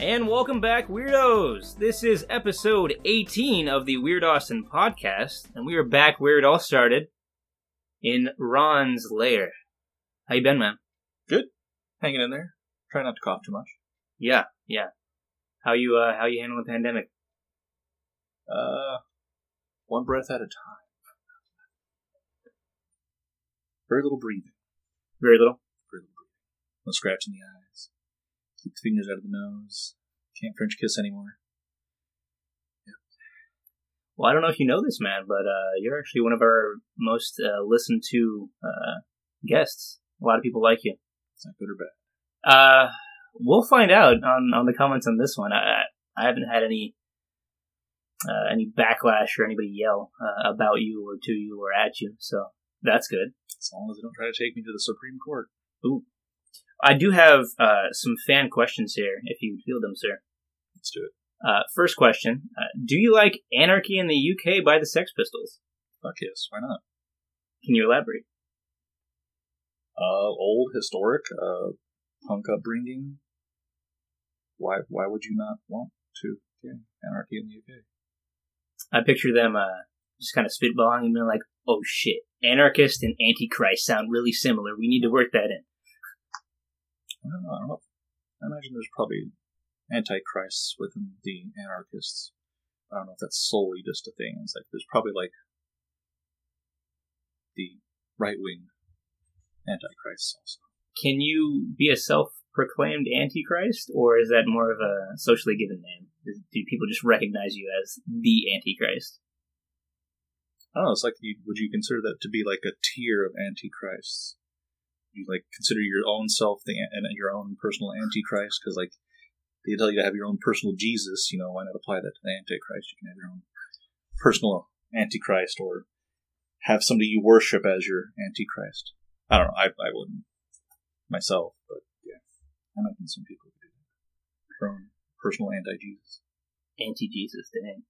And welcome back, Weirdos! This is episode 18 of the Weird Austin Podcast, and we are back where it all started, in Ron's lair. How you been, man? Good. Hanging in there. Try not to cough too much. Yeah. How you handling the pandemic? One breath at a time. Very little breathing. Very little? Very little breathing. No scratching the eyes. Keep the fingers out of the nose. Can't French kiss anymore. Yep. Well, I don't know if you know this, man, but you're actually one of our most listened to guests. A lot of people like you. Is that good or bad? We'll find out on the comments on this one. I haven't had any backlash or anybody yell about you or to you or at you, so that's good. As long as they don't try to take me to the Supreme Court. Ooh. I do have some fan questions here, if you would field them, sir. Let's do it. First question. Do you like Anarchy in the UK by the Sex Pistols? Fuck yes. Why not? Can you elaborate? Old, historic, punk upbringing. Why would you not want to get Anarchy in the UK? I picture them just kind of spitballing and being like, oh shit, anarchist and antichrist sound really similar. We need to work that in. I don't know. I imagine there's probably antichrists within the anarchists. I don't know if that's solely just a thing. It's like there's probably like the right wing antichrists also. Can you be a self-proclaimed antichrist, or is that more of a socially given name? Do people just recognize you as the antichrist? I don't know. It's like, would you consider that to be like a tier of antichrists? You like consider your own self and your own personal antichrist, because like they tell you to have your own personal Jesus. You know, why not apply that to the antichrist? You can have your own personal antichrist, or have somebody you worship as your antichrist. I don't know. I wouldn't myself, but yeah, I imagine some people do their own personal anti-Jesus. Anti-Jesus, dang.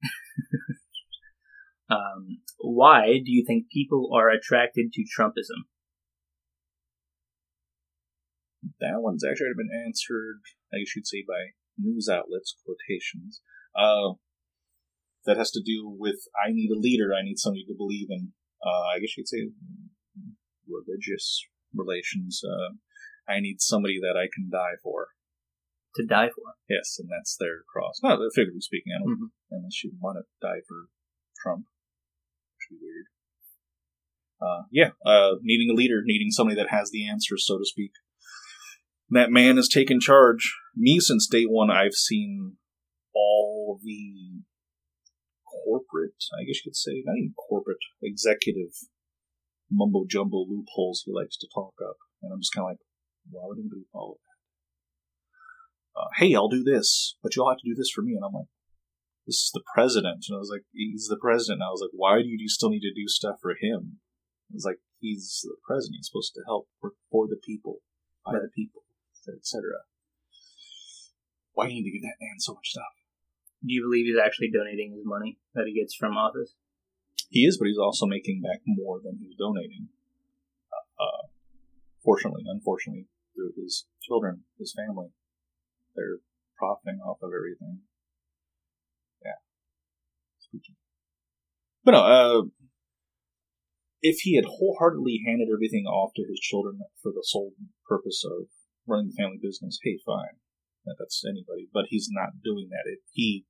Why do you think people are attracted to Trumpism? That one's actually already been answered, I guess you'd say, by news outlets, quotations. That has to do with, I need a leader, I need somebody to believe in, I guess you'd say, religious relations. I need somebody that I can die for. To die for? Yes, and that's their cross. No, figuratively speaking, I don't, unless you want to die for Trump, which would be weird. Needing a leader, needing somebody that has the answers, so to speak. That man has taken charge. Me, since day one, I've seen all the corporate, I guess you could say, not even corporate, executive mumbo-jumbo loopholes he likes to talk up. And I'm just kind of like, why would anybody follow that? Hey, I'll do this, but you'll have to do this for me. And I'm like, this is the president. And I was like, he's the president. And I was like, why do you still need to do stuff for him? I was like, he's the president. He's supposed to help work for the people, by the people, etc. Why do you need to give that man so much stuff? Do you believe he's actually donating his money that he gets from office? He is, but he's also making back more than he's donating. Fortunately, unfortunately, through his children, his family, they're profiting off of everything. Yeah. But no, if he had wholeheartedly handed everything off to his children for the sole purpose of running the family business, hey, fine. That's anybody. But he's not doing that. He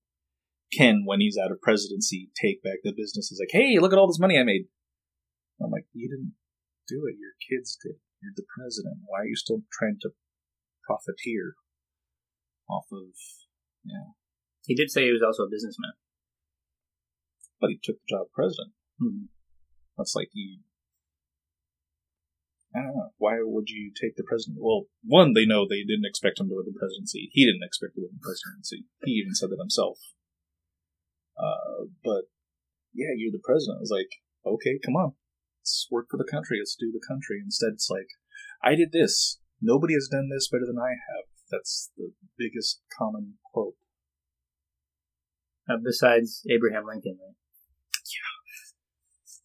can, when he's out of presidency, take back the business. He's like, hey, look at all this money I made. I'm like, you didn't do it. Your kids did. You're the president. Why are you still trying to profiteer off of, yeah. He did say he was also a businessman. But he took the job of president. Mm-hmm. That's like, I don't know, why would you take the president? Well, one, they know they didn't expect him to win the presidency. He didn't expect to win the presidency. He even said that himself. But, yeah, you're the president. I was like, okay, come on. Let's work for the country. Let's do the country. Instead, it's like, I did this. Nobody has done this better than I have. That's the biggest common quote. Besides Abraham Lincoln, right? Yeah.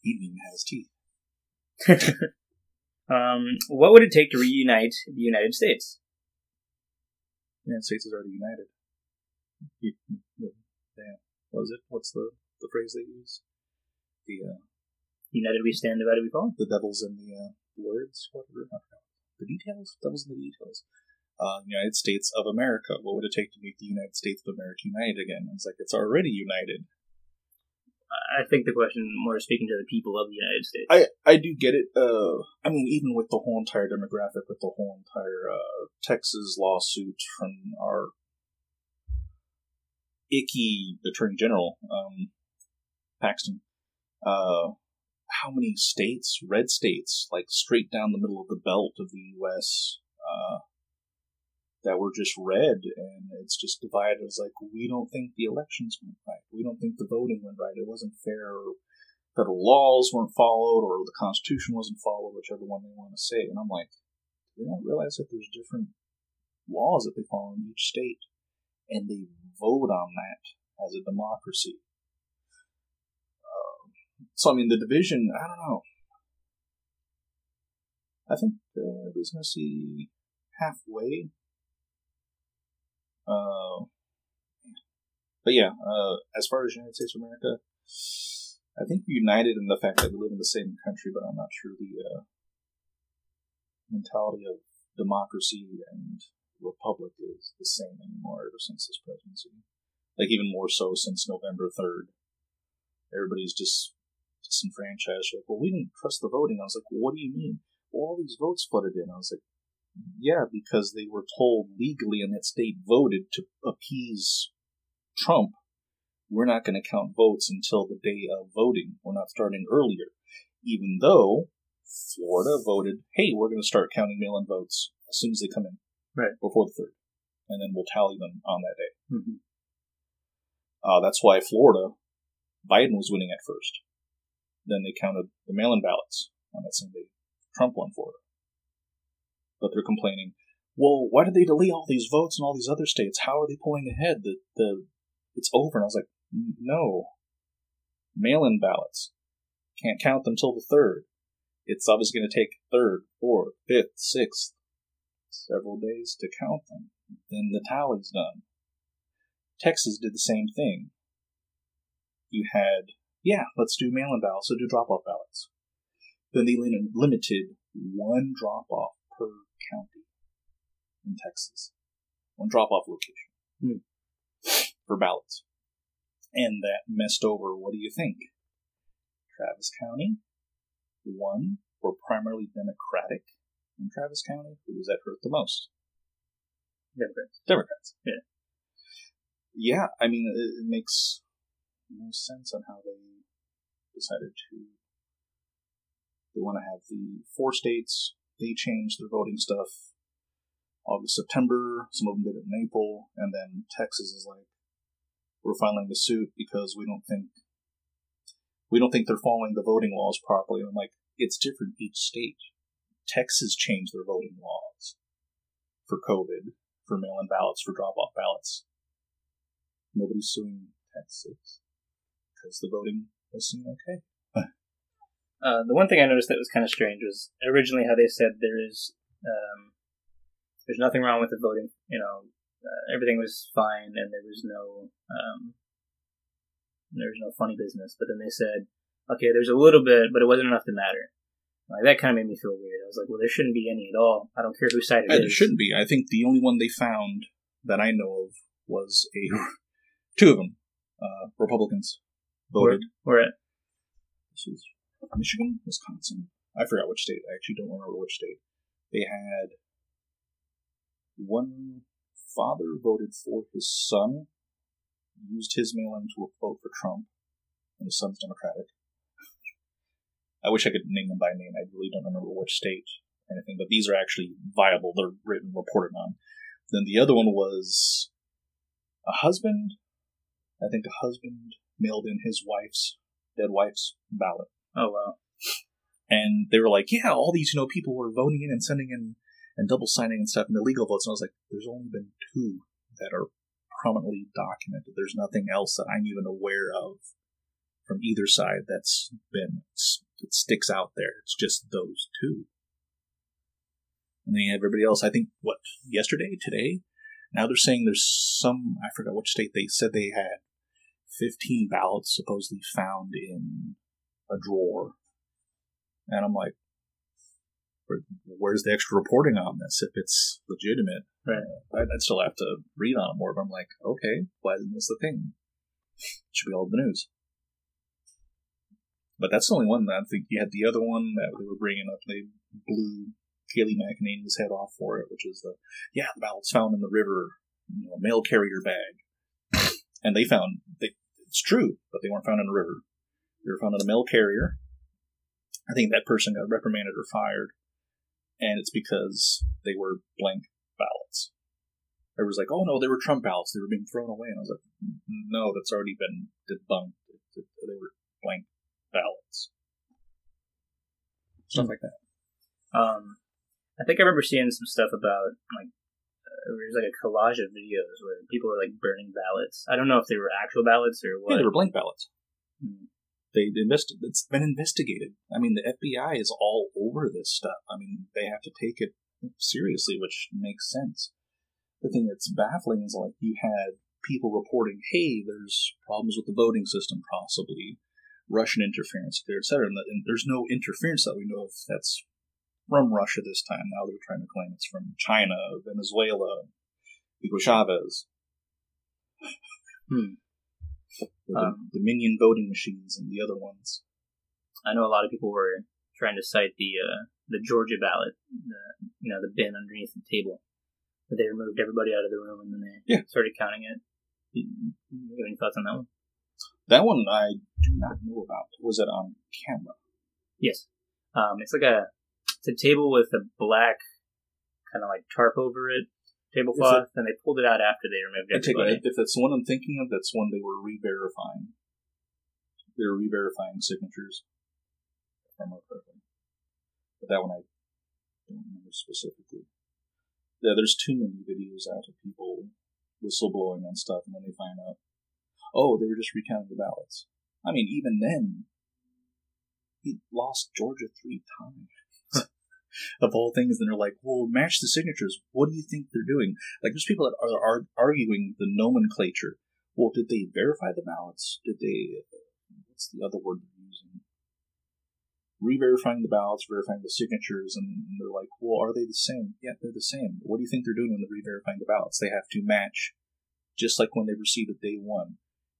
He didn't even have his teeth. What would it take to reunite the United States? The United States is already united. What is it? What's the phrase they use? The united we stand, divided we fall. The devil's in the words, whatever. The details. Devil's in the details. United States of America. What would it take to make the United States of America united again? It's like it's already united. I think the question more speaking to the people of the United States. I do get it. I mean, even with the whole entire demographic, with the whole entire Texas lawsuit from our icky Attorney General, Paxton, how many states, red states, like straight down the middle of the belt of the U.S., that were just red, and it's just divided. It's like, we don't think the elections went right. We don't think the voting went right. It wasn't fair. Or federal laws weren't followed, or the Constitution wasn't followed, whichever one they want to say. And I'm like, they don't realize that there's different laws that they follow in each state, and they vote on that as a democracy. So, I mean, the division, I don't know. I think everybody's going to see halfway. But yeah, as far as United States of America, I think we're united in the fact that we live in the same country, but I'm not sure the mentality of democracy and republic is the same anymore ever since this presidency. Like, even more so since November 3rd. Everybody's just disenfranchised. Like, well, we didn't trust the voting. I was like, well, what do you mean? Well, all these votes flooded in. I was like, yeah, because they were told legally in that state voted to appease Trump. We're not going to count votes until the day of voting. We're not starting earlier. Even though Florida voted, hey, we're going to start counting mail-in votes as soon as they come in. Right. Before the 3rd. And then we'll tally them on that day. Mm-hmm. That's why Florida, Biden was winning at first. Then they counted the mail-in ballots on that same day. Trump won Florida. But they're complaining, well, why did they delete all these votes in all these other states? How are they pulling ahead? It's over. And I was like, no. Mail-in ballots. Can't count them till the 3rd. It's obviously going to take 3rd, 4th, 5th, 6th, several days to count them. Then the tally's done. Texas did the same thing. You had, let's do mail-in ballots. So do drop-off ballots. Then they limited one drop-off per county in Texas. One drop-off location. For ballots. And that messed over, what do you think? Travis County, one, were primarily Democratic in Travis County. Who does that hurt the most? Democrats. Yeah. Yeah, I mean, it makes no sense on how they decided to... They want to have the 4 states... They changed their voting stuff August, September. Some of them did it in April. And then Texas is like, we're filing the suit because we don't think they're following the voting laws properly. And I'm like, it's different each state. Texas changed their voting laws for COVID, for mail-in ballots, for drop-off ballots. Nobody's suing Texas because the voting was seen okay. The one thing I noticed that was kind of strange was originally how they said there's nothing wrong with the voting, everything was fine and there was no funny business. But then they said, okay, there's a little bit, but it wasn't enough to matter. Like, that kind of made me feel weird. I was like, well, there shouldn't be any at all. I don't care whose side it is. There shouldn't be. I think the only one they found that I know of was two of them, Republicans voted. Where at? This is Michigan? Wisconsin? I forgot which state. I actually don't remember which state. They had one father voted for his son, used his mail-in to vote for Trump, and his son's Democratic. I wish I could name them by name. I really don't remember which state or anything, but these are actually viable. They're written, reported on. Then the other one was a husband. I think a husband mailed in his dead wife's ballot. Oh, wow. And they were like, yeah, all these, people were voting in and sending in and double signing and stuff and illegal votes. And I was like, there's only been 2 that are prominently documented. There's nothing else that I'm even aware of from either side that's been, that sticks out there. It's just those 2. And then you have everybody else. I think, yesterday, today, Now they're saying there's some, I forgot which state, they said they had 15 ballots supposedly found in a drawer. And I'm like, where's the extra reporting on this if it's legitimate? Right. I'd still have to read on it more, but I'm like, okay, why isn't this the thing? It should be all over the news. But that's the only one. That I think you had the other one that they were bringing up. They blew Kayleigh McEnany's head off for it, which is the ballots found in the river, mail carrier bag. And they found, it's true, but they weren't found in the river. They were found in a mail carrier. I think that person got reprimanded or fired, and it's because they were blank ballots. It was like, oh no, they were Trump ballots. They were being thrown away. And I was like, no, that's already been debunked. They were blank ballots. Stuff like that. I think I remember seeing some stuff about, it was like a collage of videos where people were, burning ballots. I don't know if they were actual ballots or what. Yeah, they were blank ballots. Mm. It's been investigated. I mean, the FBI is all over this stuff. I mean, they have to take it seriously, which makes sense. The thing that's baffling is, you had people reporting, hey, there's problems with the voting system, possibly, Russian interference, et cetera. And there's no interference that we know of that's from Russia this time. Now they're trying to claim it's from China, Venezuela, Hugo Chavez. The Dominion voting machines and the other ones. I know a lot of people were trying to cite the Georgia ballot, the bin underneath the table. But they removed everybody out of the room and then they started counting it. Do you have any thoughts on that one? That one I do not know about. Was it on camera? Yes. It's a table with a black kind of tarp over it. Tablecloth, and they pulled it out after they removed everybody. If that's the one I'm thinking of, that's one they were re-verifying. They were re-verifying signatures. But that one I don't remember specifically. Yeah, there's too many videos out of people whistleblowing and stuff, and then they find out, oh, they were just recounting the ballots. I mean, even then, he lost Georgia 3 times. Of all things, then they're like, well, match the signatures. What do you think they're doing? There's people that are arguing the nomenclature. Well, did they verify the ballots? Did they, what's the other word they're using? Re-verifying the ballots, verifying the signatures, and they're like, well, are they the same? Yeah, they're the same. What do you think they're doing when they're re-verifying the ballots? They have to match, just like when they received it day one.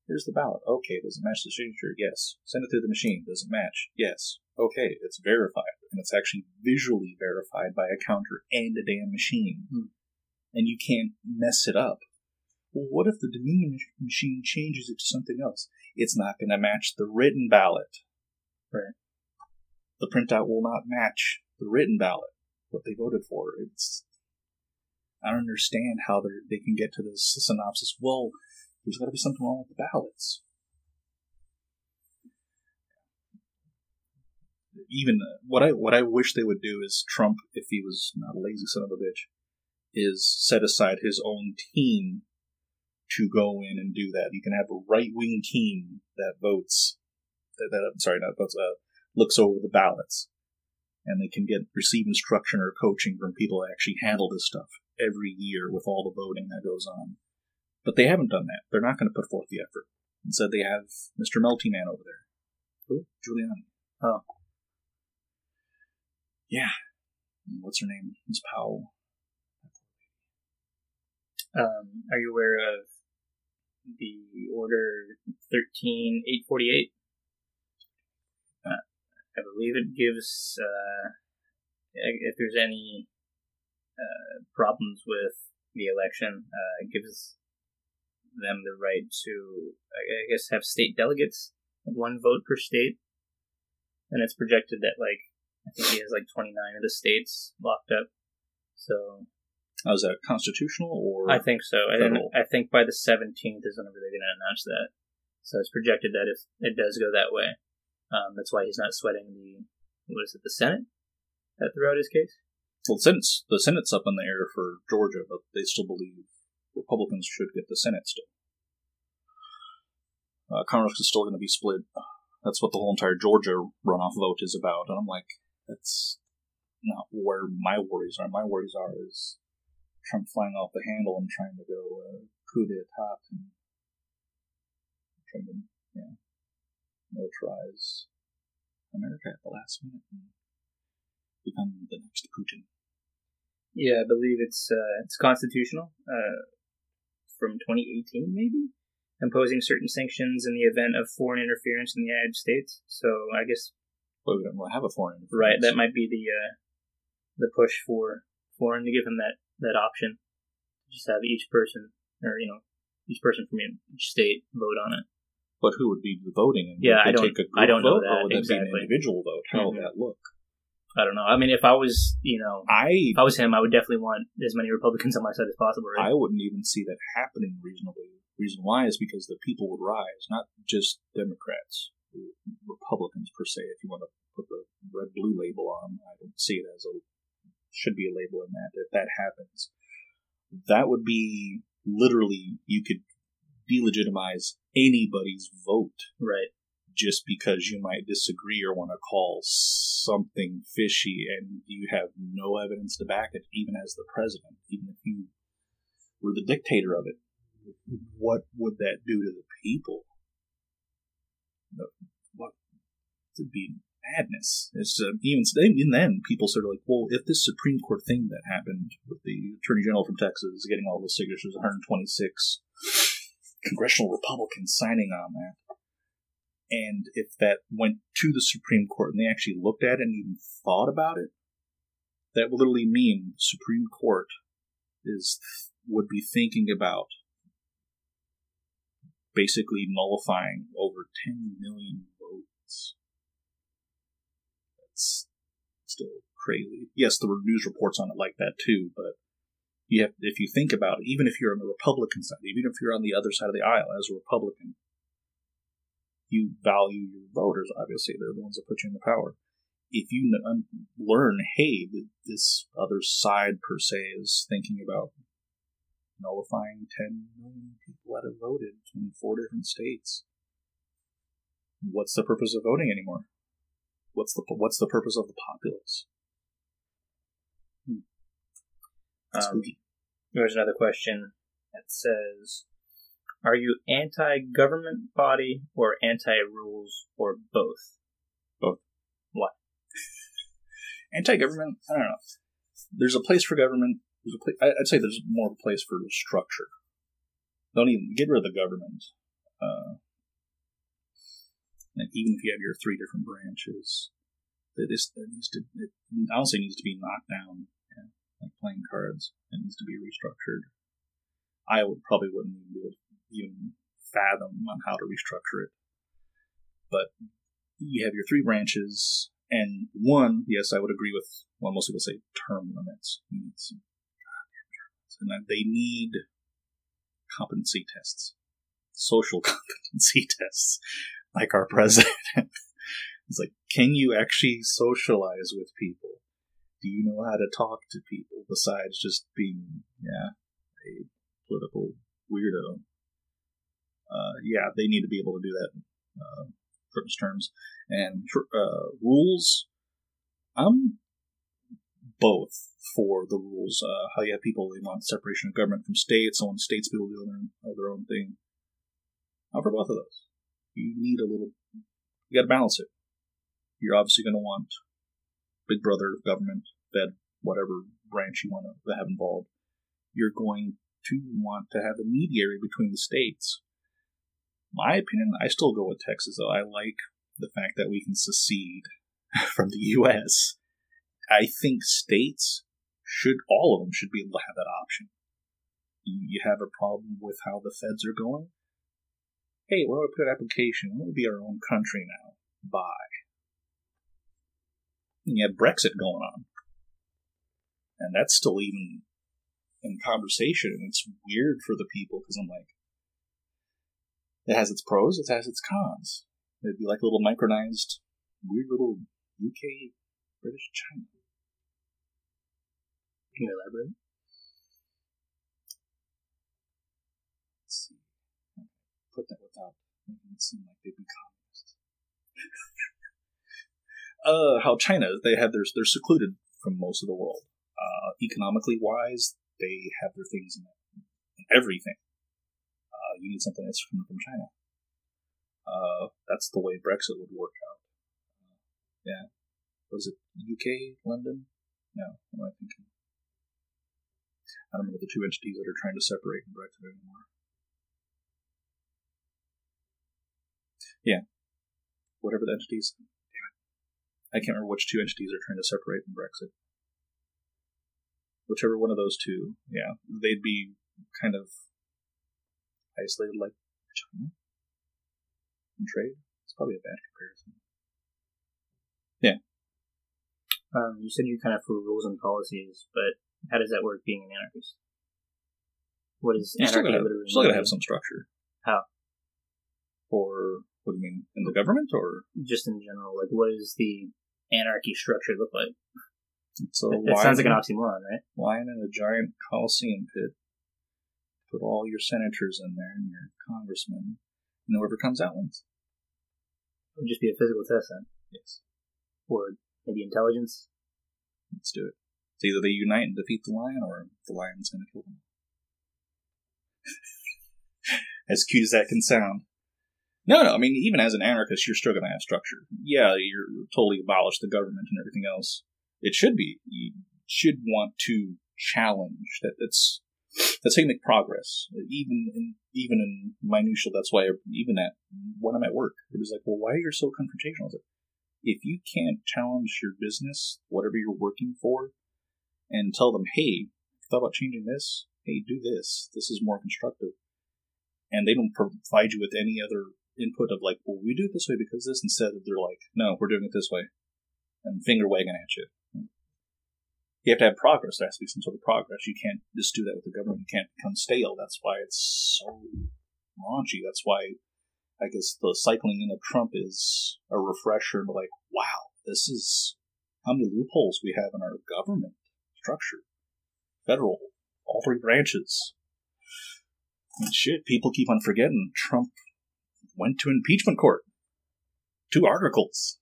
Here's the ballot. Okay, does it match the signature? Yes. Send it through the machine. Does it match? Yes. Okay, it's verified. And it's actually visually verified by a counter and a damn machine. Hmm. And you can't mess it up. Well, what if the Dominion machine changes it to something else? It's not going to match the written ballot. Right. The printout will not match the written ballot, what they voted for. I don't understand how they can get to this synopsis. Well, there's got to be something wrong with the ballots. Even what I wish they would do is Trump, if he was not a lazy son of a bitch, is set aside his own team to go in and do that. You can have a right-wing team that votes, looks over the ballots, and they can receive instruction or coaching from people that actually handle this stuff every year with all the voting that goes on. But they haven't done that. They're not going to put forth the effort. Instead, they have Mr. Melty Man over there. Who? Giuliani. Oh. Yeah. What's her name? Ms. Powell. Are you aware of the Order 13848? I believe it gives, if there's any problems with the election, it gives them the right to, I guess, have state delegates, one vote per state. And it's projected that, I think he has 29 of the states locked up. So, is that constitutional or? I think so. I think by the 17th is whenever they're going to announce that. So it's projected that if it does go that way, that's why he's not sweating the Senate throughout his case. Well, the Senate's up in the air for Georgia, but they still believe Republicans should get the Senate still. Congress is still going to be split. That's what the whole entire Georgia runoff vote is about, and I'm like. That's not where my worries are. My worries are is Trump flying off the handle and trying to go coup d'etat and trying to militarize America at the last minute and become the next Putin. Yeah, I believe it's constitutional from 2018, maybe, imposing certain sanctions in the event of foreign interference in the United States. So I guess... Well, we don't really have a foreign interference. Right, that might be the push for foreign, to give them that option. Just have each person, or, you know, each person from each state vote on it. But who would be voting? And yeah, I don't know that. Or would that be an individual vote? How would that look? I don't know. I mean, if I was, if I was him, I would definitely want as many Republicans on my side as possible. Right? I wouldn't even see that happening reasonably. The reason why is because the people would rise, not just Democrats, Republicans per se. If you want to put the red-blue label on, I don't see it as should be a label in that. If that happens, that would be literally, you could delegitimize anybody's vote. Right. Just because you might disagree or want to call something fishy, and you have no evidence to back it, even as the president, even if you were the dictator of it. What would that do to the people? What would be madness? It's even then, people sort of like, well, if this Supreme Court thing that happened with the Attorney General from Texas getting all the signatures, 126 congressional Republicans signing on that, and if that went to the Supreme Court and they actually looked at it and even thought about it, that would literally mean the Supreme Court would be thinking about basically nullifying over 10 million votes. That's still crazy. Yes, there were news reports on it like that too, but if you think about it, even if you're on the Republican side, even if you're on the other side of the aisle as a Republican, you value your voters, obviously. They're the ones that put you into power. If you learn, hey, this other side, per se, is thinking about nullifying 10 million people that have voted in 4 different states, what's the purpose of voting anymore? What's the purpose of the populace? There's another question that says... Are you anti-government body or anti-rules or both? Both. What? Anti-government? I don't know. There's a place for government. I'd say there's more of a place for structure. Don't even get rid of the government. And even if you have your 3 different branches, it honestly needs to be knocked down, like playing cards. It needs to be restructured. I probably wouldn't be able to even fathom on how to restructure it. But you have your 3 branches, and one, yes, I would agree with, well, most people say term limits. You need some goddamn terms. And they need competency tests, social competency tests, like our president. It's like, can you actually socialize with people? Do you know how to talk to people besides just being, a political weirdo? They need to be able to do that in certain terms. And rules, I'm both for the rules. How you have people, they want separation of government from state, so when states people do their own thing. I'm for both of those. You got to balance it. You're obviously going to want big brother, government, Fed, whatever branch you want to have involved. You're going to want to have a mediator between the states. My opinion, I still go with Texas, though. I like the fact that we can secede from the U.S. I think states all of them should be able to have that option. You have a problem with how the feds are going? Hey, why don't we put an application? Why don't we be our own country now? Bye. And you have Brexit going on. And that's still even in conversation, and it's weird for the people, because I'm like, it has its pros, it has its cons. It'd be like a little micronized, weird little UK, British China. Can you elaborate? Let's see. I'll put that without making it seem like they'd be communist. How China, they have, they're secluded from most of the world. Economically wise, they have their things in everything. You need something that's coming from China. That's the way Brexit would work out. Yeah. Was it UK, London? No, what am I thinking? I don't know the two entities that are trying to separate in Brexit anymore. Yeah. Whatever the entities. I can't remember which two entities are trying to separate in Brexit. Whichever one of those two, yeah, they'd be kind of isolated like China in trade. It's probably a bad comparison. Yeah. You said you're kind of for rules and policies, but how does that work being an anarchist? What is anarchy? You still got to have some structure. How? Or, what do you mean, in the government, or? Just in general, like, what does the anarchy structure look like? So that sounds like an oxymoron, right? Lying in a giant Coliseum pit, put all your senators in there and your congressmen, and whoever comes out wins. It would just be a physical test, then? Yes. Or maybe intelligence? Let's do it. It's either they unite and defeat the lion, or the lion's going to kill them. As cute as that can sound. No, I mean, even as an anarchist, you're still going to have structure. Yeah, you're totally abolished the government and everything else. It should be. You should want to challenge. That's how you make progress. Even in minutia, that's why, when I'm at work, it was like, well, why are you so confrontational? I was like, if you can't challenge your business, whatever you're working for, and tell them, hey, thought about changing this? Hey, do this. This is more constructive. And they don't provide you with any other input of like, well, we do it this way because this, instead of they're like, no, we're doing it this way. And finger wagging at you. You have to have progress. There has to be some sort of progress. You can't just do that with the government. You can't become stale. That's why it's so raunchy. That's why I guess the cycling in of Trump is a refresher to like, wow, this is how many loopholes we have in our government structure. Federal, all three branches. And shit, people keep on forgetting Trump went to impeachment court. 2 articles.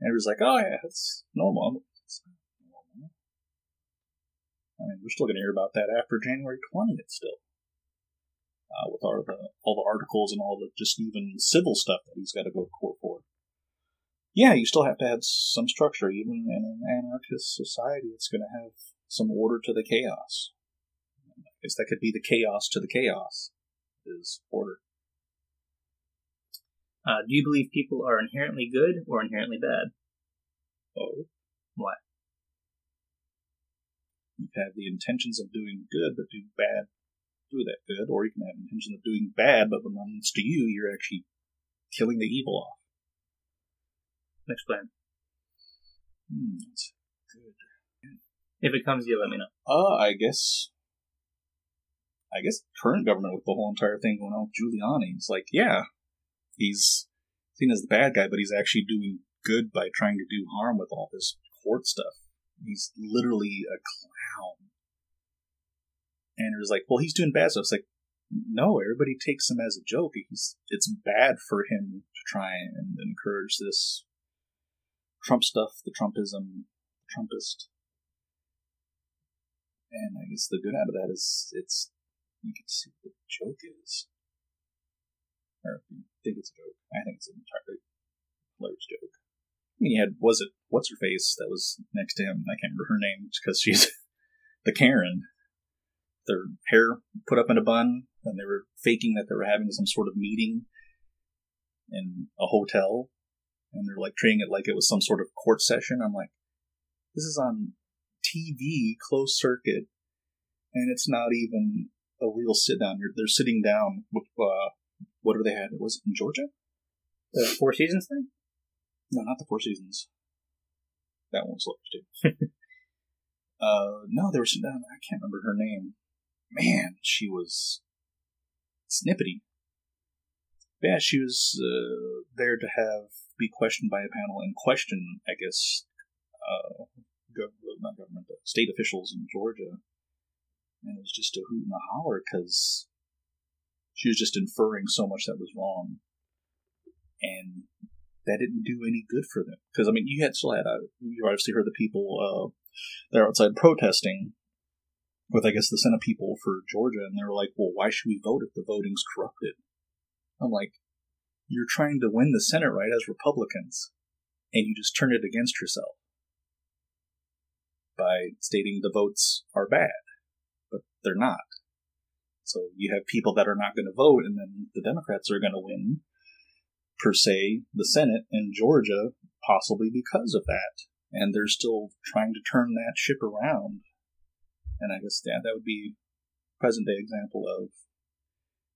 And it was like, oh yeah, that's normal. It's normal. I mean, we're still going to hear about that after January 20th still. With all the articles and all the just even civil stuff that he's got to go to court for. Yeah, you still have to have some structure. Even in an anarchist society, it's going to have some order to the chaos. I guess that could be the chaos to the chaos, is order. Do you believe people are inherently good or inherently bad? Oh. What? You have the intentions of doing good, but do bad through that good, or you can have intention of doing bad, but when it comes to you, you're actually killing the evil off. Explain. That's good. If it comes to you, let me know. I guess current government with the whole entire thing going on with Giuliani, it's like, yeah, he's seen as the bad guy, but he's actually doing good by trying to do harm with all this court stuff. He's literally a clown. And it was like, well, he's doing bad stuff. It's like, no, everybody takes him as a joke. It's bad for him to try and encourage this Trump stuff, the Trumpism, Trumpist. And I guess the good out of that is you can see what the joke is. Or if you think it's a joke. I think it's an entirely hilarious joke. I mean, what's her face that was next to him? I can't remember her name because she's the Karen. Their hair put up in a bun, and they were faking that they were having some sort of meeting in a hotel, and they're like treating it like it was some sort of court session. I'm like, this is on TV, closed circuit, and it's not even a real sit down. They're sitting down with, what are they had? Was it in Georgia? The Four Seasons thing? No, not the Four Seasons. That one's left, too. No, they were sitting down. I can't remember her name. Man, she was snippety. Yeah, she was there to be questioned by a panel and question, I guess, not government, but state officials in Georgia. And it was just a hoot and a holler because she was just inferring so much that was wrong. And that didn't do any good for them. Because, I mean, you obviously heard the people, they're outside protesting, with, I guess, the Senate people for Georgia, and they were like, well, why should we vote if the voting's corrupted? I'm like, you're trying to win the Senate right as Republicans, and you just turn it against yourself by stating the votes are bad, but they're not. So you have people that are not going to vote, and then the Democrats are going to win, per se, the Senate in Georgia, possibly because of that. And they're still trying to turn that ship around. And I guess that would be a present-day example of,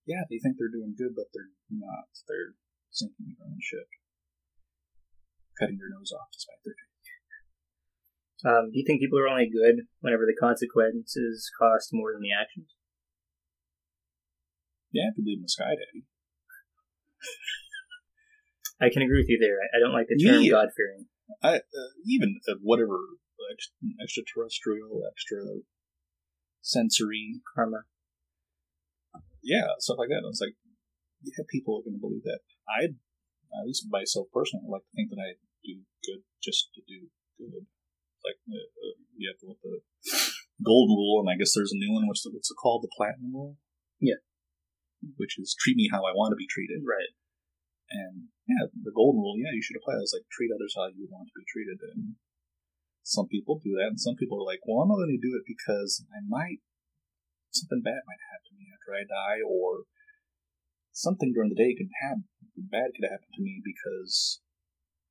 yeah, they think they're doing good, but they're not. They're sinking their own ship, cutting their nose off despite their teeth. Do you think people are only good whenever the consequences cost more than the actions? Yeah, I believe in the sky, Daddy. I can agree with you there. I don't like the term God-fearing. Even whatever extraterrestrial, extra-sensory karma. Yeah, stuff like that. I was like, yeah, people are going to believe that. I, at least myself personally, I like to think that I do good just to do good. Like, you have to look at the golden rule, and I guess there's a new one, which is what's it called? The platinum rule? Yeah. Which is treat me how I want to be treated. Right. And, yeah, the golden rule, yeah, you should apply that. It's like, treat others how you would want to be treated. And some people do that, and some people are like, well, I'm not going to do it because something bad might happen to me after I die, or something during the day could happen to me because,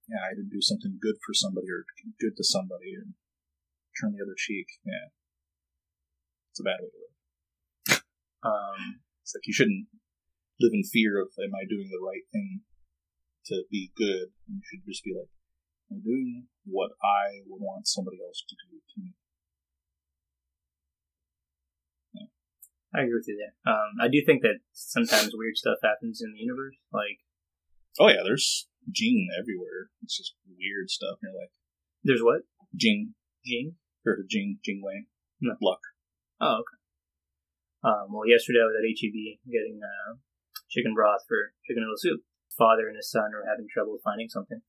yeah, I didn't do something good for somebody or good to somebody or turn the other cheek. Yeah. It's a bad way to live. It's like you shouldn't live in fear of, am I doing the right thing to be good? And you should just be like, I'm doing what I would want somebody else to do to me. Yeah. I agree with you there. I do think that sometimes weird stuff happens in the universe. Like, oh yeah, there's Jing everywhere. It's just weird stuff. And you're like, there's what? Jing. Jing? Or Jing Wang. No. Luck. Oh, okay. Well, yesterday I was at HEB getting chicken broth for chicken noodle soup. Father and his son were having trouble finding something.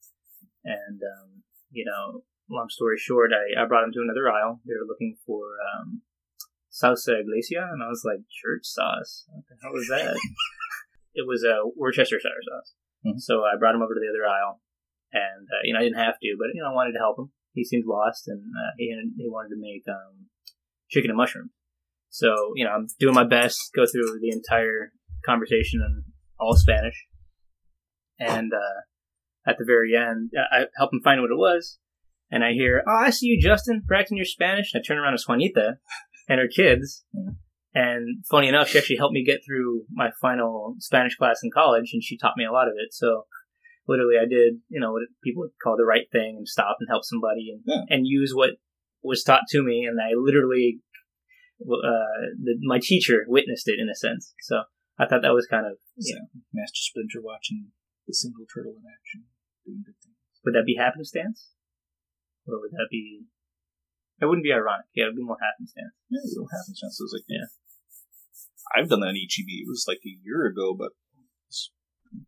And, long story short, I brought him to another aisle. They were looking for salsa iglesia, and I was like, church sauce? What the hell is that? It was Worcestershire sauce. Mm-hmm. So I brought him over to the other aisle, and, I didn't have to, but, I wanted to help him. He seemed lost, and he wanted to make chicken and mushrooms. So, I'm doing my best, go through the entire conversation in all Spanish. And at the very end, I help him find what it was. And I hear, oh, I see you, Justin, practicing your Spanish. And I turn around to Juanita and her kids. And funny enough, she actually helped me get through my final Spanish class in college. And she taught me a lot of it. So literally I did, what people would call the right thing and stop and help somebody and use what was taught to me. And I literally... my teacher witnessed it in a sense, so I thought that was kind of Master Splinter watching the single turtle in action doing good things. Would that be happenstance, or would that be? It wouldn't be ironic. Yeah, it'd be more happenstance. Yeah, it was happenstance. It was like I've done that in HEB. It was like a year ago, but this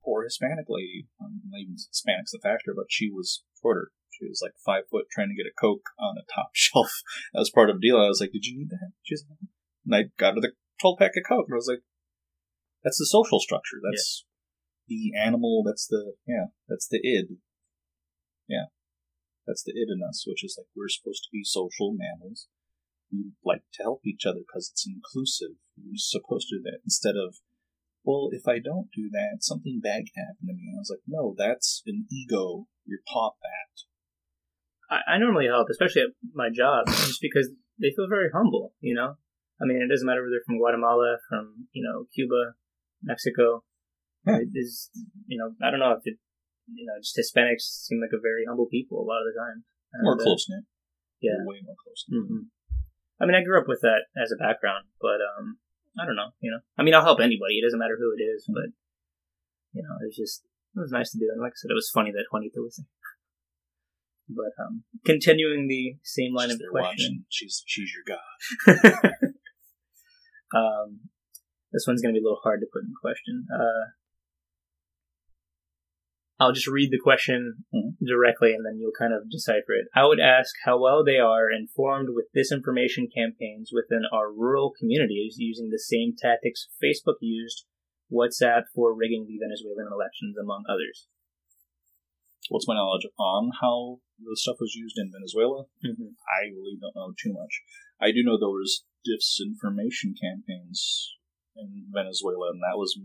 poor Hispanic lady. Not even Hispanic's the factor, but she was shorter. She was like 5 foot, trying to get a Coke on a top shelf as part of a deal. I was like, did you need that? And I got her the 12-pack of Coke. And I was like, that's the social structure. That's the animal. That's the id. Yeah. That's the id in us, which is like, we're supposed to be social mammals. We like to help each other because it's inclusive. We're supposed to do that instead of, well, if I don't do that, something bad can happen to me. And I was like, no, that's an ego. You're taught that. I normally help, especially at my job, just because they feel very humble, I mean, it doesn't matter whether they're from Guatemala, from, Cuba, Mexico. Yeah. It is, I don't know if it, just Hispanics seem like a very humble people a lot of the time. More close-knit. Yeah. We're way more close-knit. Mm-hmm. I mean, I grew up with that as a background, but I don't know, I mean, I'll help anybody. It doesn't matter who it is, but, it was nice to do. And like I said, it was funny that Juanita was there. But continuing the same line of question. She's your god. This one's going to be a little hard to put in question. I'll just read the question directly, and then you'll kind of decipher it. I would ask how well they are informed with disinformation campaigns within our rural communities using the same tactics Facebook used WhatsApp for rigging the Venezuelan elections, among others. What's my knowledge on how the stuff was used in Venezuela? Mm-hmm. I really don't know too much. I do know there was disinformation campaigns in Venezuela, and that was,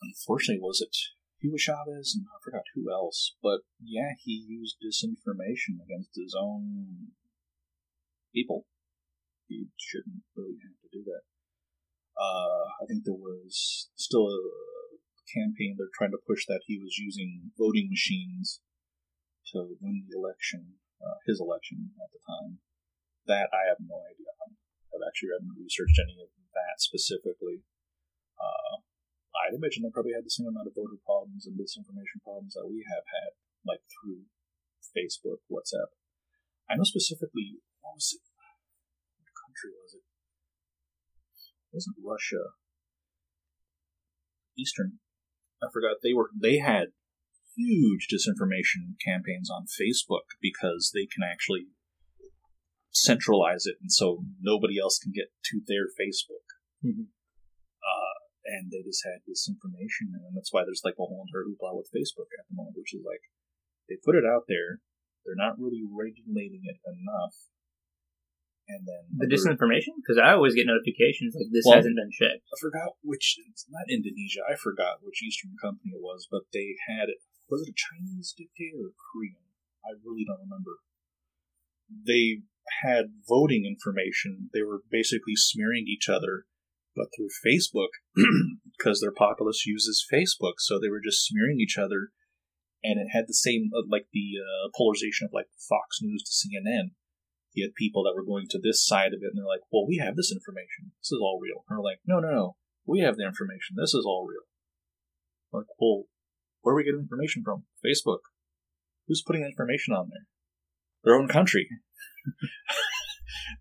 unfortunately, was it Hugo Chavez, and I forgot who else, but yeah, he used disinformation against his own people. He shouldn't really have to do that. I think there was still a campaign they're trying to push that he was using voting machines to win the election, his election at the time. That I have no idea on. I've actually haven't researched any of that specifically. I'd imagine they probably had the same amount of voter problems and disinformation problems that we have had, like through Facebook, WhatsApp. I know specifically, what was it? What country was it? It wasn't Russia. Eastern. I forgot. They had huge disinformation campaigns on Facebook because they can actually centralize it, and so nobody else can get to their Facebook. Mm-hmm. And they just had this information, and that's why there's like a whole entire hoopla with Facebook at the moment, which is like, they put it out there, they're not really regulating it enough, and then... The disinformation? Because I always get notifications like, this hasn't been checked. I forgot which, it's not Indonesia, I forgot which Eastern company it was, but they had, was it a Chinese dictator or Korean? I really don't remember. They had voting information, they were basically smearing each other, but through Facebook, because their populace uses Facebook, so they were just smearing each other, and it had the same, like, the polarization of, like, Fox News to CNN. You had people that were going to this side of it, and they're like, well, we have this information. This is all real. And they're like, no, we have the information. This is all real. I'm like, well, where are we getting information from? Facebook. Who's putting that information on there? Their own country.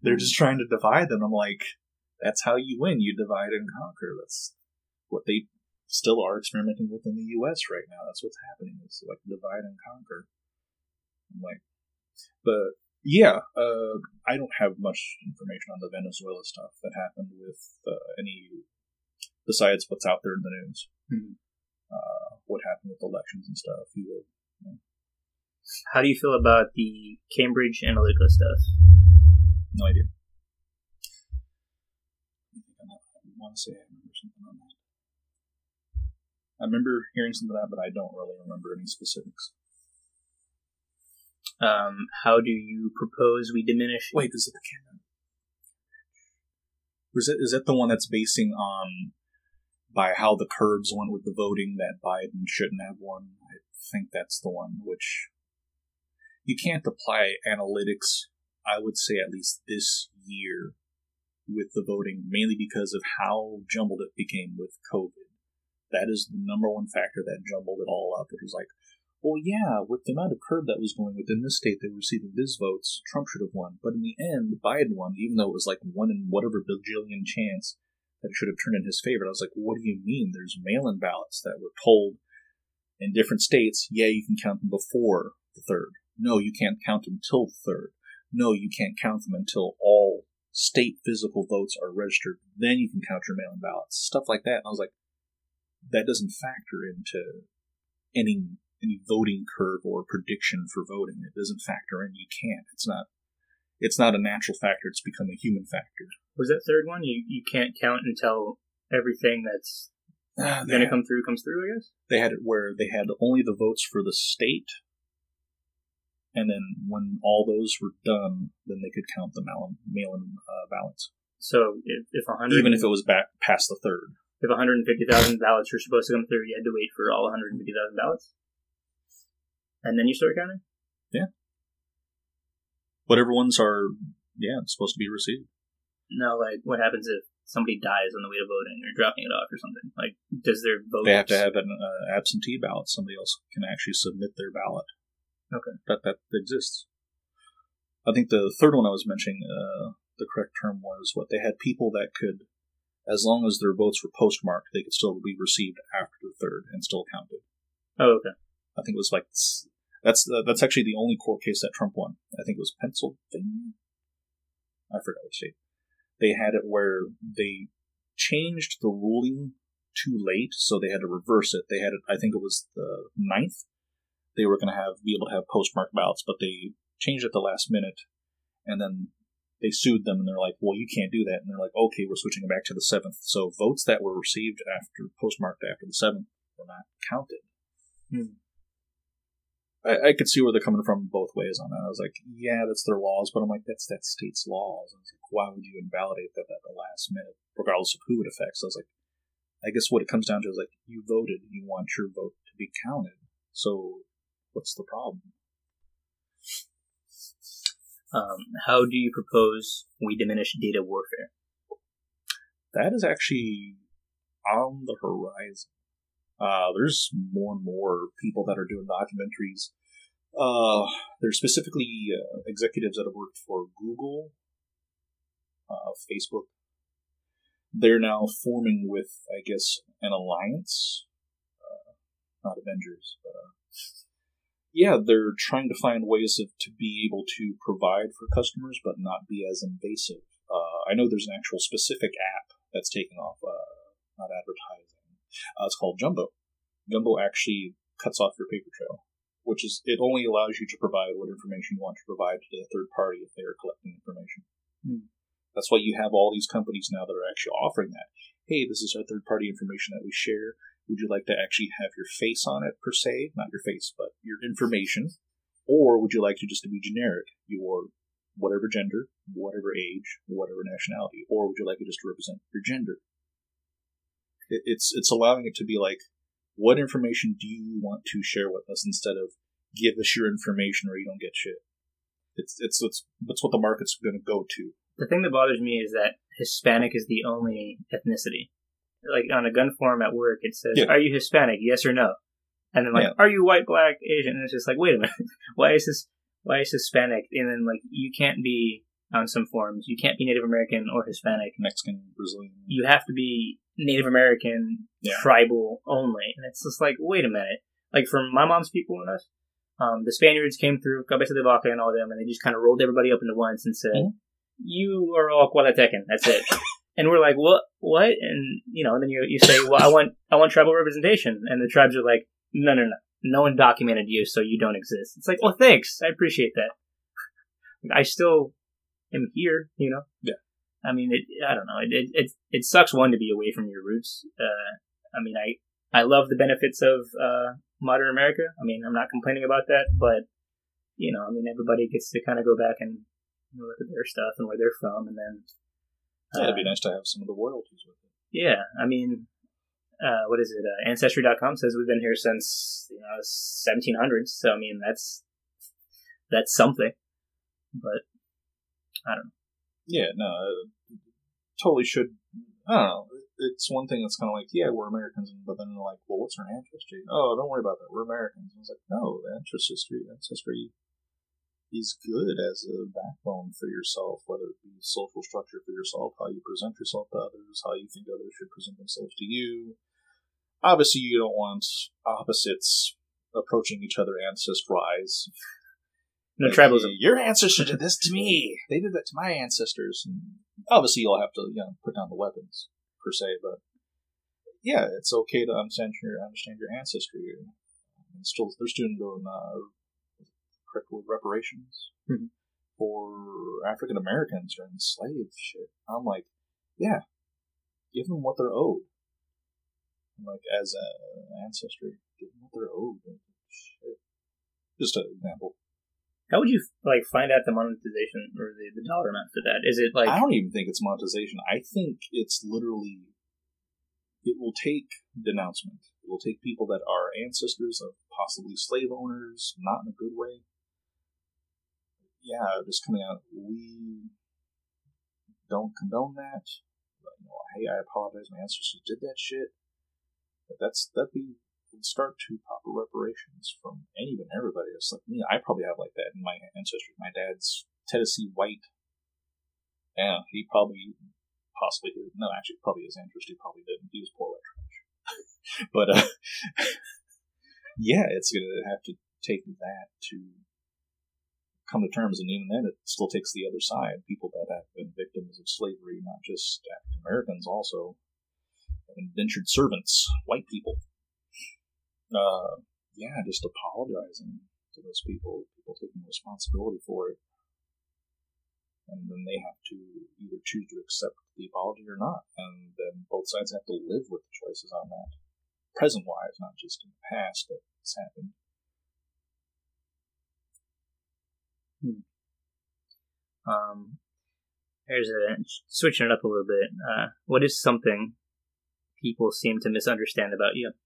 They're just trying to divide them. I'm like... That's how you win. You divide and conquer. That's what they still are experimenting with in the U.S. right now. That's what's happening. It's like divide and conquer. I'm like, but yeah, I don't have much information on the Venezuela stuff that happened with any, besides what's out there in the news. Mm-hmm. What happened with elections and stuff. You know. How do you feel about the Cambridge Analytica stuff? No idea. I remember hearing something about that, but I don't really remember any specifics. How do you propose we diminish? Wait, is it the canon? Is that the one that's basing on by how the Curbs went with the voting that Biden shouldn't have won? I think that's the one, which you can't apply analytics, I would say at least this year, with the voting, mainly because of how jumbled it became with COVID. That is the number one factor that jumbled it all up. It was like, well, yeah, with the amount of curb that was going within this state, they were receiving these votes, Trump should have won. But in the end, Biden won, even though it was like one in whatever bajillion chance that it should have turned in his favor. I was like, what do you mean? There's mail-in ballots that were told in different states, yeah, you can count them before the 3rd. No, you can't count them till the 3rd. No, you can't count them until all state physical votes are registered, then you can count your mail-in ballots, stuff like that. And I was like, that doesn't factor into any voting curve or prediction for voting. It doesn't factor in. You can't. It's not a natural factor. It's become a human factor. Was that third one? You can't count until everything that's going to come through comes through, I guess? They had it where they had only the votes for the state, and then when all those were done, then they could count the mail-in ballots. So if 100... Even if it was back past the 3rd. If 150,000 ballots were supposed to come through, you had to wait for all 150,000 ballots? And then you start counting? Yeah. Whatever ones are, supposed to be received. No, like, what happens if somebody dies on the way to voting or dropping it off or something? Like, does their vote... They have to have an absentee ballot. Somebody else can actually submit their ballot. Okay. That exists. I think the third one I was mentioning, the correct term was what they had people that could, as long as their votes were postmarked, they could still be received after the 3rd and still counted. Oh, okay. I think it was like this. That's actually the only court case that Trump won. I think it was Pennsylvania. I forgot which state. They had it where they changed the ruling too late, so they had to reverse it. They had it. I think it was the 9th. They were going to be able to have postmarked ballots, but they changed it at the last minute, and then they sued them, and they're like, well, you can't do that. And they're like, okay, we're switching it back to the 7th. So votes that were received after postmarked after the 7th were not counted. Hmm. I could see where they're coming from both ways on that. I was like, yeah, that's their laws, but I'm like, that's that state's laws. I was like, why would you invalidate that at the last minute, regardless of who it affects? I was like, I guess what it comes down to is like, you voted, you want your vote to be counted, so what's the problem? How do you propose we diminish data warfare? That is actually on the horizon. There's more and more people that are doing documentaries. There's specifically executives that have worked for Google, Facebook. They're now forming with, I guess, an alliance. Not Avengers. Yeah, they're trying to find ways to be able to provide for customers, but not be as invasive. I know there's an actual specific app that's taking off, not advertising. It's called Jumbo. Jumbo actually cuts off your paper trail, which is, it only allows you to provide what information you want to provide to the third party if they are collecting information. Hmm. That's why you have all these companies now that are actually offering that. Hey, this is our third party information that we share. Would you like to actually have your face on it, per se? Not your face, but your information. Or would you like to just to be generic? Your whatever gender, whatever age, whatever nationality. Or would you like it just to represent your gender? It's allowing it to be like, what information do you want to share with us instead of give us your information or you don't get shit. That's what the market's going to go to. The thing that bothers me is that Hispanic is the only ethnicity. Like on a gun form at work, it says, yeah. Are you Hispanic? Yes or no? And then like, yeah. Are you white, black, Asian? And it's just like, wait a minute, why is Hispanic? And then like, you can't be on some forms. You can't be Native American or Hispanic. Mexican, Brazilian. You have to be Native American, yeah. Tribal only. And it's just like, wait a minute. Like from my mom's people and us, the Spaniards came through, Cabeza de Vaca and all of them, and they just kind of rolled everybody up into once and said, mm-hmm. You are all Guadatecan. That's it. And we're like, what? And, you know, and then you say, well, I want tribal representation. And the tribes are like, no. No one documented you, so you don't exist. It's like, well, thanks. I appreciate that. I still am here, you know? Yeah. I mean, I don't know. It sucks, one, to be away from your roots. I mean, I love the benefits of modern America. I mean, I'm not complaining about that, but, you know, I mean, everybody gets to kind of go back and look at their stuff and where they're from, and then... yeah, it'd be nice to have some of the royalties with it. Yeah, I mean, what is it? Ancestry.com says we've been here since, you know, 1700s, so, I mean, that's something, but I don't know. Yeah, no, totally should. I don't know. It's one thing that's kind of like, yeah, we're Americans, but then they're like, well, what's our ancestry? Oh, don't worry about that. We're Americans. And I was like, no, the ancestry is good as a backbone for yourself, whether it be social structure for yourself, how you present yourself to others, how you think others should present themselves to you. Obviously, you don't want opposites approaching each other ancestry-wise. No tribalism. Your ancestors did this to me. They did that to my ancestors. And obviously, you'll have to, you know, put down the weapons per se, but yeah, it's okay to understand your ancestry. And still, they're doing correct word reparations for African Americans during slave shit. I'm like, yeah, give them what they're owed. I'm like, as an ancestry, give them what they're owed. Shit. Just an example. How would you, like, find out the monetization or the dollar amount for that? Is it, like... I don't even think it's monetization. I think it's literally... It will take denouncement. It will take people that are ancestors of possibly slave owners, not in a good way. Yeah, just coming out, we don't condone that. But, you know, hey, I apologize, my ancestors did that shit. But that'd be... start to proper reparations from anyone, everybody. It's like me. I probably have like that in my ancestry. My dad's Tennessee white. Yeah, he possibly did. No, actually, probably his ancestry probably didn't. He was poor white trash. But yeah, it's going to have to take that to come to terms. And even then, it still takes the other side, people that have been victims of slavery, not just African Americans, also indentured servants, white people. Yeah, just apologizing to those people, people taking responsibility for it. And then they have to either choose to accept the apology or not. And then both sides have to live with the choices on that. Present-wise, not just in the past that it's happened. Here's a switching it up a little bit. What is something people seem to misunderstand about you?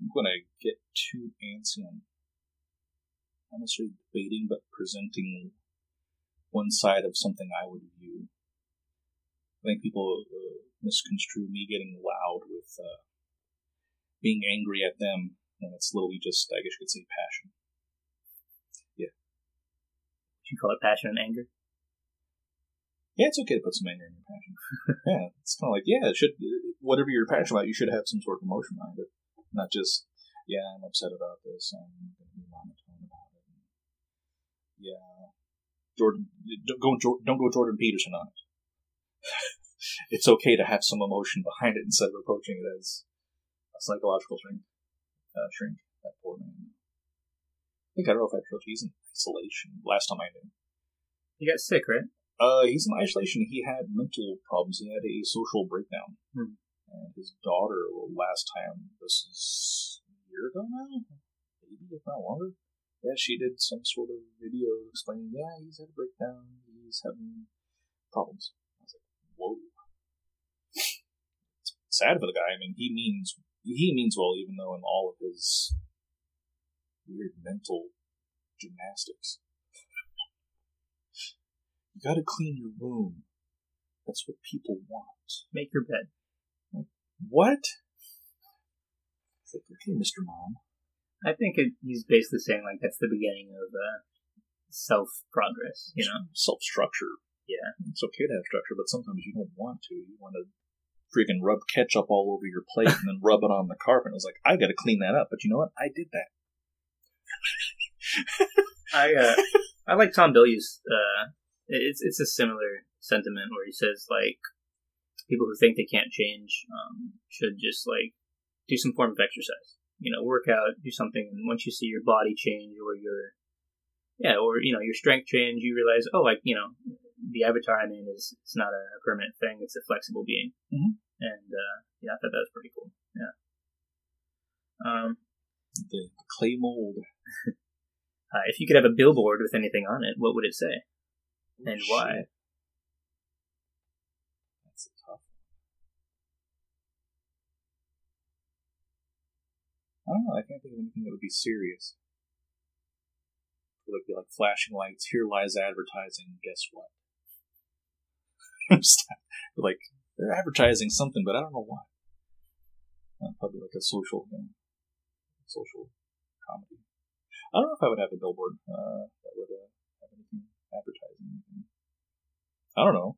I'm going to get too antsy on, not necessarily debating, but presenting one side of something I would view. I think people misconstrue me getting loud with being angry at them, and it's literally just, I guess you could say, passion. Yeah. You call it passion and anger? Yeah, it's okay to put some anger in your passion. Yeah, it's kind of like, yeah, it should, whatever you're passionate about, you should have some sort of emotion behind it. Not just, yeah, I'm upset about this, I'm going to be monotone about it. Yeah. Don't go Jordan Peterson on it. It's okay to have some emotion behind it instead of approaching it as a psychological shrink. That poor man. I think I don't know if I approached. He's in isolation. Last time I knew, he got sick, right? He's in isolation. He had mental problems. He had a social breakdown. Hmm. And his daughter, last time, this is a year ago now, maybe if not longer. Yeah, she did some sort of video explaining, yeah, he's had a breakdown. He's having problems. Whoa. It's sad for the guy. I mean, he means well, even though in all of his weird mental gymnastics. You gotta clean your room. That's what people want. Make your bed. Like, what? It's like, okay, Mr. Mom. I think he's basically saying, like, that's the beginning of self-progress, you know? Self-structure. Yeah, it's okay to have structure, but sometimes you don't want to. You want to freaking rub ketchup all over your plate and then rub it on the carpet. It's like, I got to clean that up. But you know what? I did that. I like Tom Bilyeu's. It's a similar sentiment where he says, like, people who think they can't change should just, like, do some form of exercise. You know, work out, do something, and once you see your body change or your strength change, you realize, oh, like, you know, the avatar I'm in it's not a permanent thing, it's a flexible being. Mm-hmm. And yeah, I thought that was pretty cool. Yeah. The clay mold. If you could have a billboard with anything on it, what would it say? Oh, and shit. Why? That's a tough one. I don't know, I can't think of anything that would be serious. It would be like flashing lights, here lies advertising, guess what? Like, they're advertising something, but I don't know why. Probably like a social thing. Social comedy. I don't know if I would have a billboard that would have anything advertising. I don't know.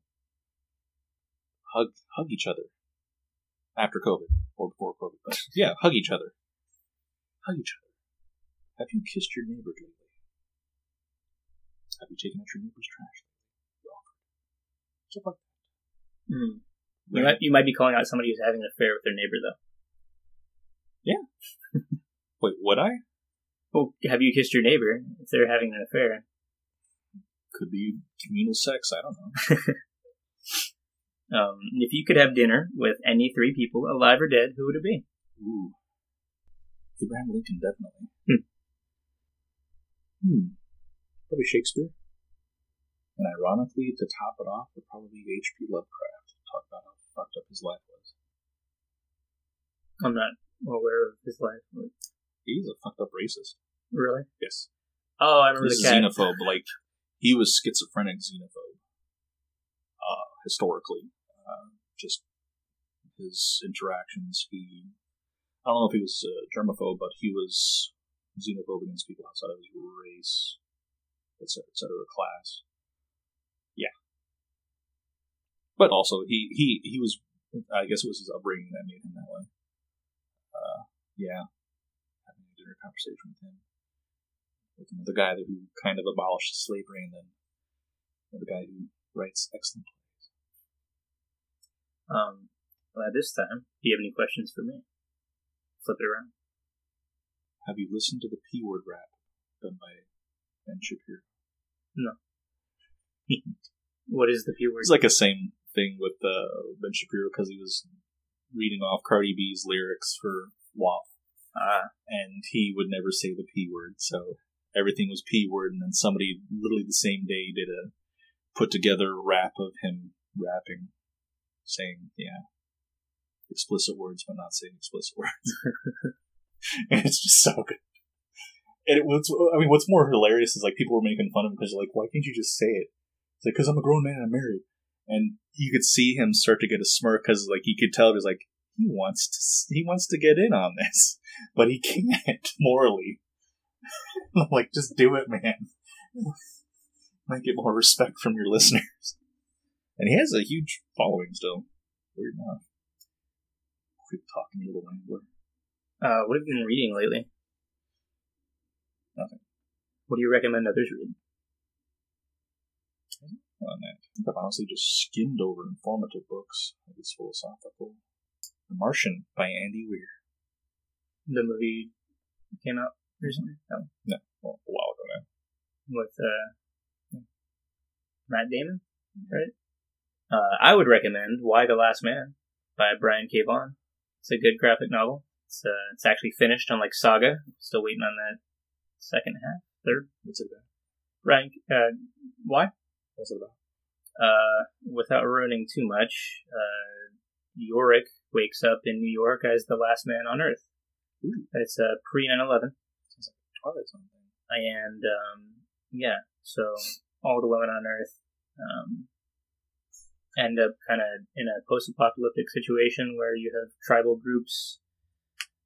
Hug each other. After COVID. Or before COVID. But yeah, hug each other. Hug each other. Have you kissed your neighbor lately? Have you taken out your neighbor's trash? Mm. You might be calling out somebody who's having an affair with their neighbor, though. Yeah. Wait, would I? Well, have you kissed your neighbor if they're having an affair? Could be communal sex, I don't know. If you could have dinner with any three people, alive or dead, who would it be? Ooh. Abraham Lincoln, definitely. Probably Shakespeare. And ironically, to top it off, would probably be H.P. Lovecraft. Talk about how fucked up his life was. I'm not aware of his life. But... he's a fucked up racist. Really? Yes. Oh, I remember the cat. He's a xenophobe. Like, he was schizophrenic xenophobe. Historically. Just his interactions. I don't know if he was germaphobe, but he was xenophobe against people outside of his race, etc., class. But also, he was, I guess it was his upbringing that made him that way. yeah, having a dinner conversation with him, with another guy who kind of abolished slavery, and then another guy who writes excellent plays. Well, at this time, do you have any questions for me? Flip it around. Have you listened to the P-word rap done by Ben Shapiro? No. What is the P-word? It's like a same thing with Ben Shapiro, because he was reading off Cardi B's lyrics for WAP, and he would never say the P-word, so everything was P-word, and then somebody literally the same day did a put-together rap of him rapping, saying, yeah, explicit words, but not saying explicit words. And it's just so good. And it was, I mean, what's more hilarious is, like, people were making fun of him because they're like, why can't you just say it? It's like, because I'm a grown man and I'm married. And you could see him start to get a smirk because, like, you could tell it was like, he wants to get in on this, but he can't morally. I'm like, just do it, man. Might get more respect from your listeners. And he has a huge following still. Weird enough. Quit talking, little wrangler. What have you been reading lately? Nothing. What do you recommend others read? On that. I think I've honestly just skimmed over informative books. At least philosophical. The Martian by Andy Weir. The movie came out recently? No. Well, a while ago now. With Matt Damon, right? I would recommend Why the Last Man by Brian K. Vaughan. It's a good graphic novel. It's actually finished on, like, Saga. Still waiting on that second half, third. What's it about? Brian, why? What's it about? Without ruining too much, Yorick wakes up in New York as the last man on Earth. Ooh. It's pre-9/11. Sounds like Twilight Zone. And, so all the women on Earth end up kind of in a post-apocalyptic situation where you have tribal groups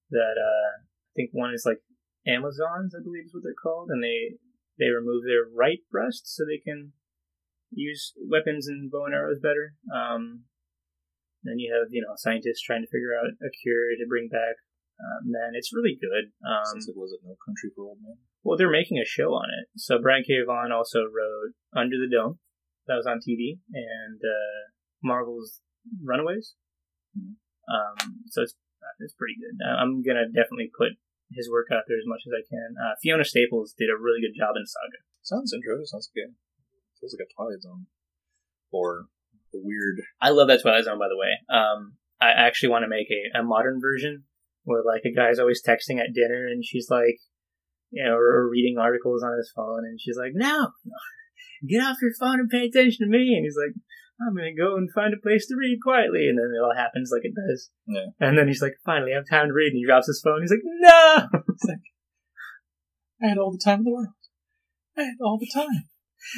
that, I think one is, like, Amazons, I believe is what they're called, and they remove their right breast so they can use weapons and bow and arrows better. Then you have, scientists trying to figure out a cure to bring back men. It's really good. Since it wasn't No Country for Old Men? Well, they're making a show on it. So Brian K. Vaughan also wrote Under the Dome. That was on TV. And Marvel's Runaways. Mm-hmm. So it's pretty good. I'm going to definitely put his work out there as much as I can. Fiona Staples did a really good job in Saga. Sounds good. Feels like a Twilight Zone. Or a weird... I love that Twilight Zone, by the way. I actually want to make a modern version where, like, a guy's always texting at dinner and she's like, or reading articles on his phone and she's like, no, get off your phone and pay attention to me. And he's like, I'm going to go and find a place to read quietly. And then it all happens like it does. Yeah. And then he's like, finally, I have time to read. And he drops his phone. He's like, no! It's like, I had all the time in the world. I had all the time.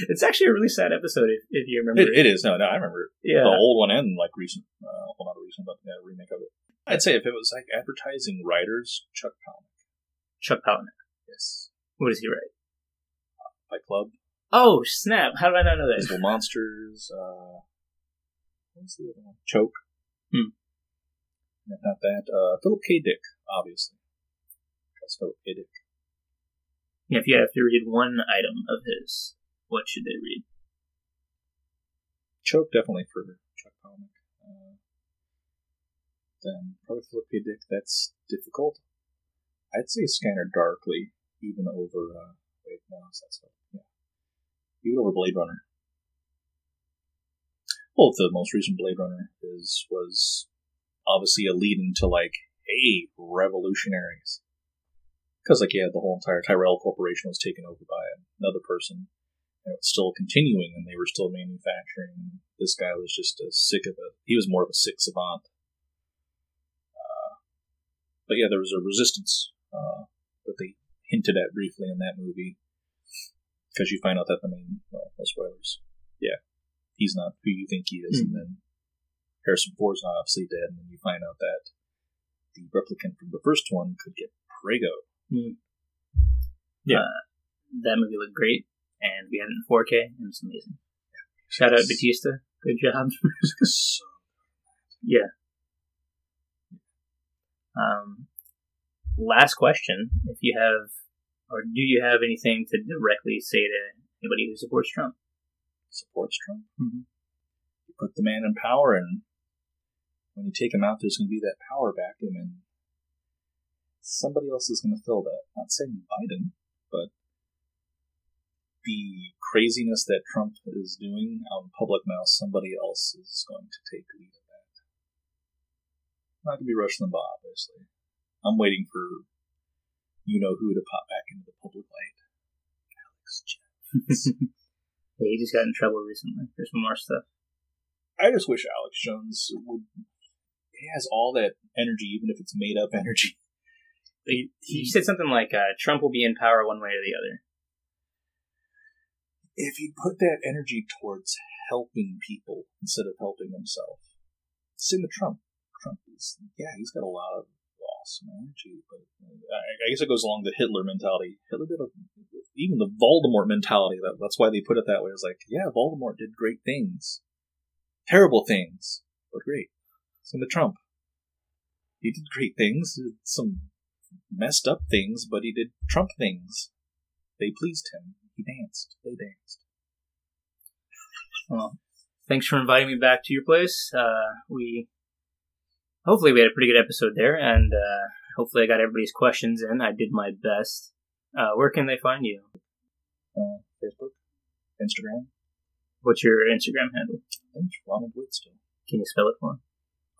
It's actually a really sad episode, if you remember it. It is. No, I remember it. Yeah. The old one and, like, recent, well, not a recent, but a remake of it. I'd say if it was, like, advertising writers, Chuck Palahniuk. Chuck Palahniuk. Yes. What does he write? By Club. Oh, snap. How did I not know that? Little Monsters. What's the other one? Choke. If not that. Philip K. Dick, obviously. That's Philip K. Dick. If you have to read one item of his, what should they read? Choke, definitely, for Chuck Palahniuk. Then probably Philip K. Dick. That's difficult. I'd say Scanner Darkly, even over... wait, no, that's right. Yeah. Even over Blade Runner. Well, the most recent Blade Runner was obviously a lead-in to, like, hey, revolutionaries. Because, like, yeah, the whole entire Tyrell Corporation was taken over by another person, and it was still continuing, and they were still manufacturing. This guy was just he was more of a sick savant. But yeah, there was a resistance that they hinted at briefly in that movie. Because you find out that the main, well, no spoilers. Yeah. He's not who you think he is. Mm-hmm. And then Harrison Ford's not obviously dead. And then you find out that the replicant from the first one could get Prego. Mm-hmm. Yeah. That movie looked great. And we had it in 4K. And it's amazing. Yeah. Shout out Batista. Good job. Yeah. last question, if you have, or do you have anything to directly say to anybody who supports Trump? Supports Trump? Mm-hmm. You put the man in power, and when you take him out, there's going to be that power vacuum, and somebody else is going to fill that. Not saying Biden, but the craziness that Trump is doing out in public now, somebody else is going to take lead of that. Not going to be Rush Limbaugh, obviously. I'm waiting for you-know-who to pop back into the public light. Alex Jones. Hey, he just got in trouble recently. There's some more stuff. I just wish Alex Jones would... He has all that energy, even if it's made-up energy. He said something like, Trump will be in power one way or the other. If he put that energy towards helping people instead of helping himself. Same with Trump. Trump is, he's got a lot of awesome energy, but I guess it goes along the Hitler mentality. Hitler did even the Voldemort mentality. That's why they put it that way. It's like, Voldemort did great things. Terrible things, but great. Same with Trump. He did great things, did some messed up things, but he did Trump things. They pleased him. He danced. They danced. Well, thanks for inviting me back to your place. Hopefully we had a pretty good episode there, and hopefully I got everybody's questions in. I did my best. Where can they find you? Facebook, Instagram. What's your Instagram handle? I think it's Ronald Whitstone. Can you spell it for me?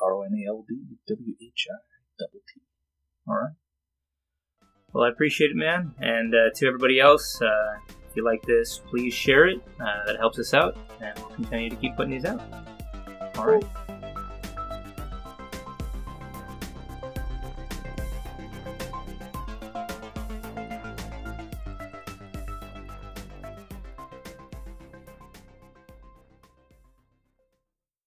RONALDWHIT. All right. Well, I appreciate it, man. And to everybody else, if you like this, please share it. That helps us out, and we'll continue to keep putting these out. All right.